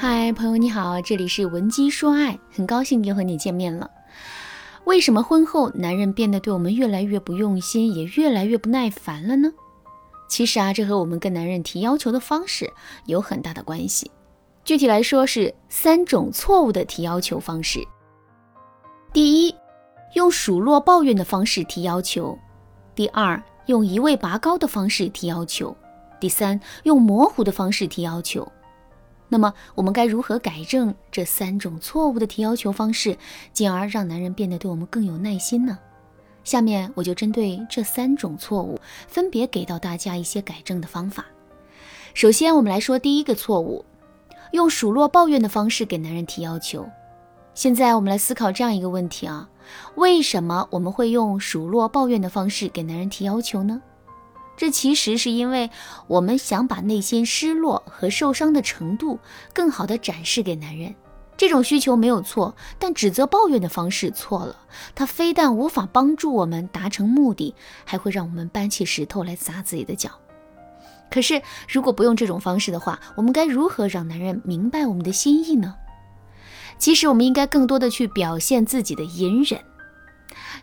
嗨，朋友你好，这里是文姬说爱，很高兴又和你见面了。为什么婚后男人变得对我们越来越不用心，也越来越不耐烦了呢？其实这和我们跟男人提要求的方式有很大的关系。具体来说是3种错误的提要求方式。第一，用数落抱怨的方式提要求。第二，用一味拔高的方式提要求。第三，用模糊的方式提要求。那么我们该如何改正这3种错误的提要求方式，进而让男人变得对我们更有耐心呢？下面我就针对这3种错误，分别给到大家一些改正的方法。首先我们来说第一个错误，用数落抱怨的方式给男人提要求。现在我们来思考这样一个问题啊，为什么我们会用数落抱怨的方式给男人提要求呢？这其实是因为我们想把内心失落和受伤的程度更好地展示给男人，这种需求没有错，但指责抱怨的方式错了，它非但无法帮助我们达成目的，还会让我们搬起石头来砸自己的脚。可是如果不用这种方式的话，我们该如何让男人明白我们的心意呢？其实我们应该更多的去表现自己的隐忍。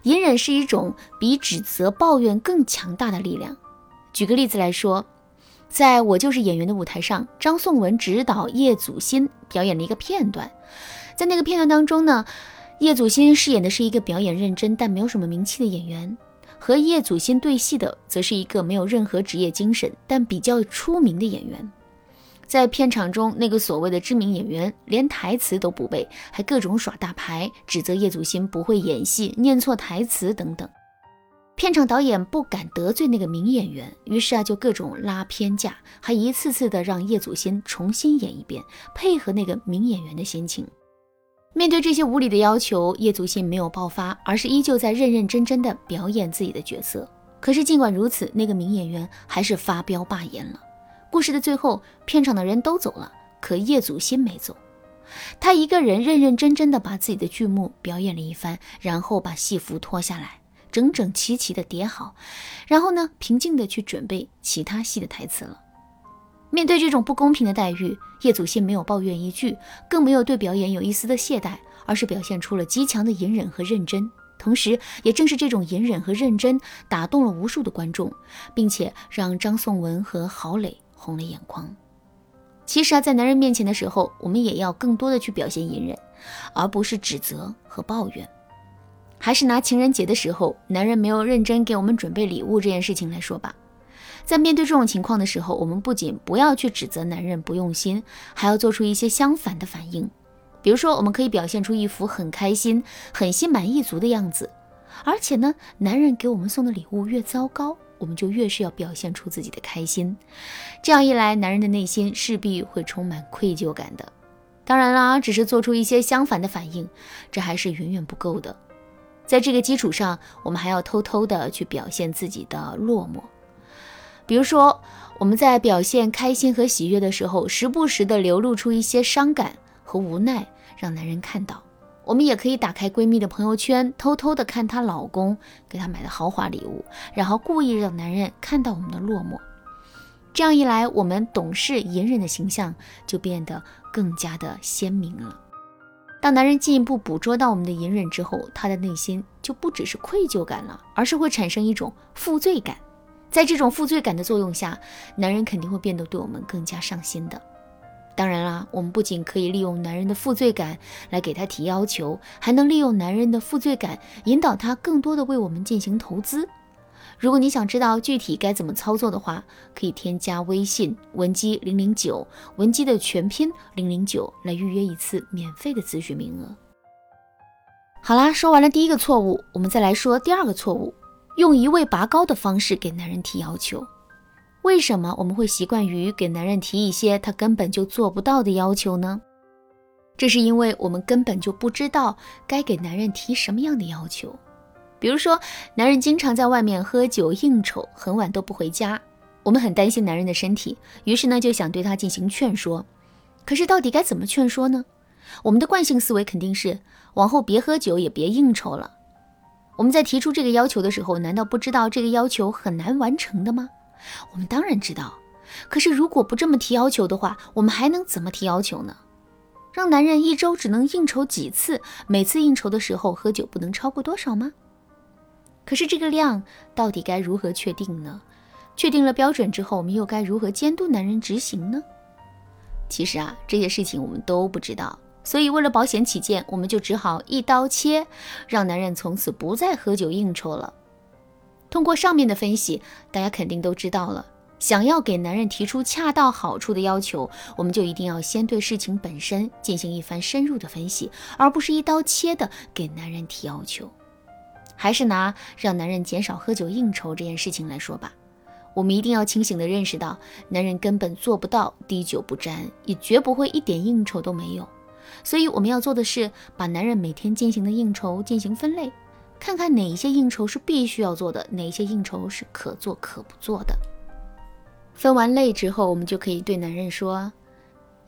隐忍是一种比指责抱怨更强大的力量。举个例子来说，在《我就是演员》的舞台上，张颂文指导叶祖新表演了一个片段。在那个片段当中呢，叶祖新饰演的是一个表演认真但没有什么名气的演员，和叶祖新对戏的则是一个没有任何职业精神但比较出名的演员。在片场中，那个所谓的知名演员连台词都不背，还各种耍大牌，指责叶祖新不会演戏、念错台词等等。片场导演不敢得罪那个名演员，于是就各种拉偏架，还一次次的让叶祖新重新演一遍，配合那个名演员的心情。面对这些无理的要求，叶祖新没有爆发，而是依旧在认认真真的表演自己的角色。可是尽管如此，那个名演员还是发飙罢演了。故事的最后，片场的人都走了，可叶祖新没走，他一个人认认真真的把自己的剧目表演了一番，然后把戏服脱下来，整整齐齐的叠好，然后呢，平静的去准备其他戏的台词了。面对这种不公平的待遇，叶祖新没有抱怨一句，更没有对表演有一丝的懈怠，而是表现出了极强的隐忍和认真。同时，也正是这种隐忍和认真打动了无数的观众，并且让张颂文和郝蕾红了眼眶。其实在男人面前的时候，我们也要更多的去表现隐忍，而不是指责和抱怨。还是拿情人节的时候男人没有认真给我们准备礼物这件事情来说吧，在面对这种情况的时候，我们不仅不要去指责男人不用心，还要做出一些相反的反应。比如说，我们可以表现出一副很开心、很心满意足的样子，而且呢，男人给我们送的礼物越糟糕，我们就越是要表现出自己的开心。这样一来，男人的内心势必会充满愧疚感的。当然啦，只是做出一些相反的反应，这还是远远不够的。在这个基础上，我们还要偷偷的去表现自己的落寞。比如说，我们在表现开心和喜悦的时候，时不时的流露出一些伤感和无奈，让男人看到。我们也可以打开闺蜜的朋友圈，偷偷的看她老公给她买的豪华礼物，然后故意让男人看到我们的落寞。这样一来，我们懂事隐忍的形象就变得更加的鲜明了。当男人进一步捕捉到我们的隐忍之后，他的内心就不只是愧疚感了，而是会产生一种负罪感。在这种负罪感的作用下，男人肯定会变得对我们更加上心的。当然啦，我们不仅可以利用男人的负罪感来给他提要求，还能利用男人的负罪感引导他更多的为我们进行投资。如果你想知道具体该怎么操作的话，可以添加微信文姬009，文姬的全拼009，来预约一次免费的咨询名额。好啦，说完了第一个错误，我们再来说第二个错误，用一味拔高的方式给男人提要求。为什么我们会习惯于给男人提一些他根本就做不到的要求呢？这是因为我们根本就不知道该给男人提什么样的要求。比如说，男人经常在外面喝酒应酬，很晚都不回家，我们很担心男人的身体，于是呢就想对他进行劝说。可是到底该怎么劝说呢？我们的惯性思维肯定是往后别喝酒也别应酬了。我们在提出这个要求的时候，难道不知道这个要求很难完成的吗？我们当然知道，可是如果不这么提要求的话，我们还能怎么提要求呢？让男人一周只能应酬几次，每次应酬的时候喝酒不能超过多少吗？可是这个量到底该如何确定呢？确定了标准之后，我们又该如何监督男人执行呢？其实啊，这些事情我们都不知道，所以为了保险起见，我们就只好一刀切，让男人从此不再喝酒应酬了。通过上面的分析，大家肯定都知道了，想要给男人提出恰到好处的要求，我们就一定要先对事情本身进行一番深入的分析，而不是一刀切的给男人提要求。还是拿让男人减少喝酒应酬这件事情来说吧，我们一定要清醒地认识到，男人根本做不到滴酒不沾，也绝不会一点应酬都没有。所以我们要做的是，把男人每天进行的应酬进行分类，看看哪一些应酬是必须要做的，哪一些应酬是可做可不做的。分完类之后，我们就可以对男人说，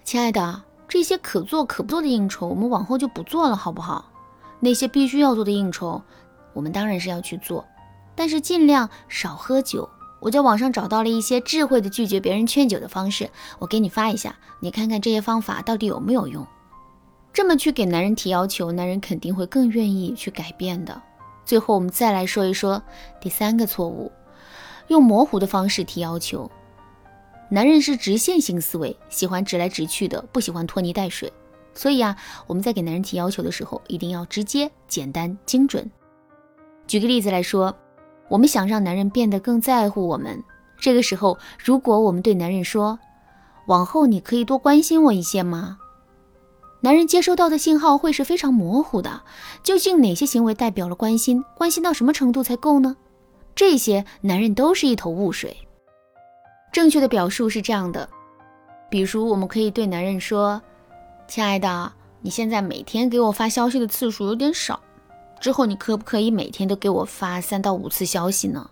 亲爱的，这些可做可不做的应酬我们往后就不做了，好不好？那些必须要做的应酬我们当然是要去做，但是尽量少喝酒。我在网上找到了一些智慧的拒绝别人劝酒的方式，我给你发一下，你看看这些方法到底有没有用。这么去给男人提要求，男人肯定会更愿意去改变的。最后我们再来说一说第三个错误，用模糊的方式提要求。男人是直线性思维，喜欢直来直去的，不喜欢拖泥带水。所以啊，我们在给男人提要求的时候，一定要直接、简单、精准。举个例子来说，我们想让男人变得更在乎我们，这个时候如果我们对男人说，往后你可以多关心我一些吗？男人接收到的信号会是非常模糊的，究竟哪些行为代表了关心，关心到什么程度才够呢？这些男人都是一头雾水。正确的表述是这样的，比如我们可以对男人说，亲爱的，你现在每天给我发消息的次数有点少，之后你可不可以每天都给我发3到5次消息呢？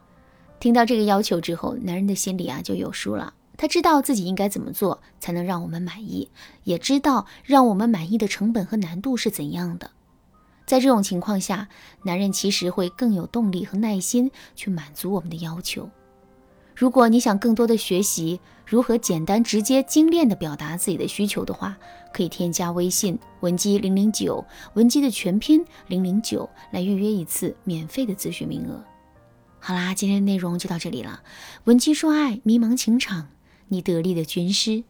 听到这个要求之后，男人的心里啊就有数了，他知道自己应该怎么做才能让我们满意，也知道让我们满意的成本和难度是怎样的。在这种情况下，男人其实会更有动力和耐心去满足我们的要求。如果你想更多的学习如何简单直接精炼地表达自己的需求的话，可以添加微信文姬009，文姬的全拼009，来预约一次免费的咨询名额。好啦，今天的内容就到这里了。文姬说爱，迷茫情场，你得力的军师。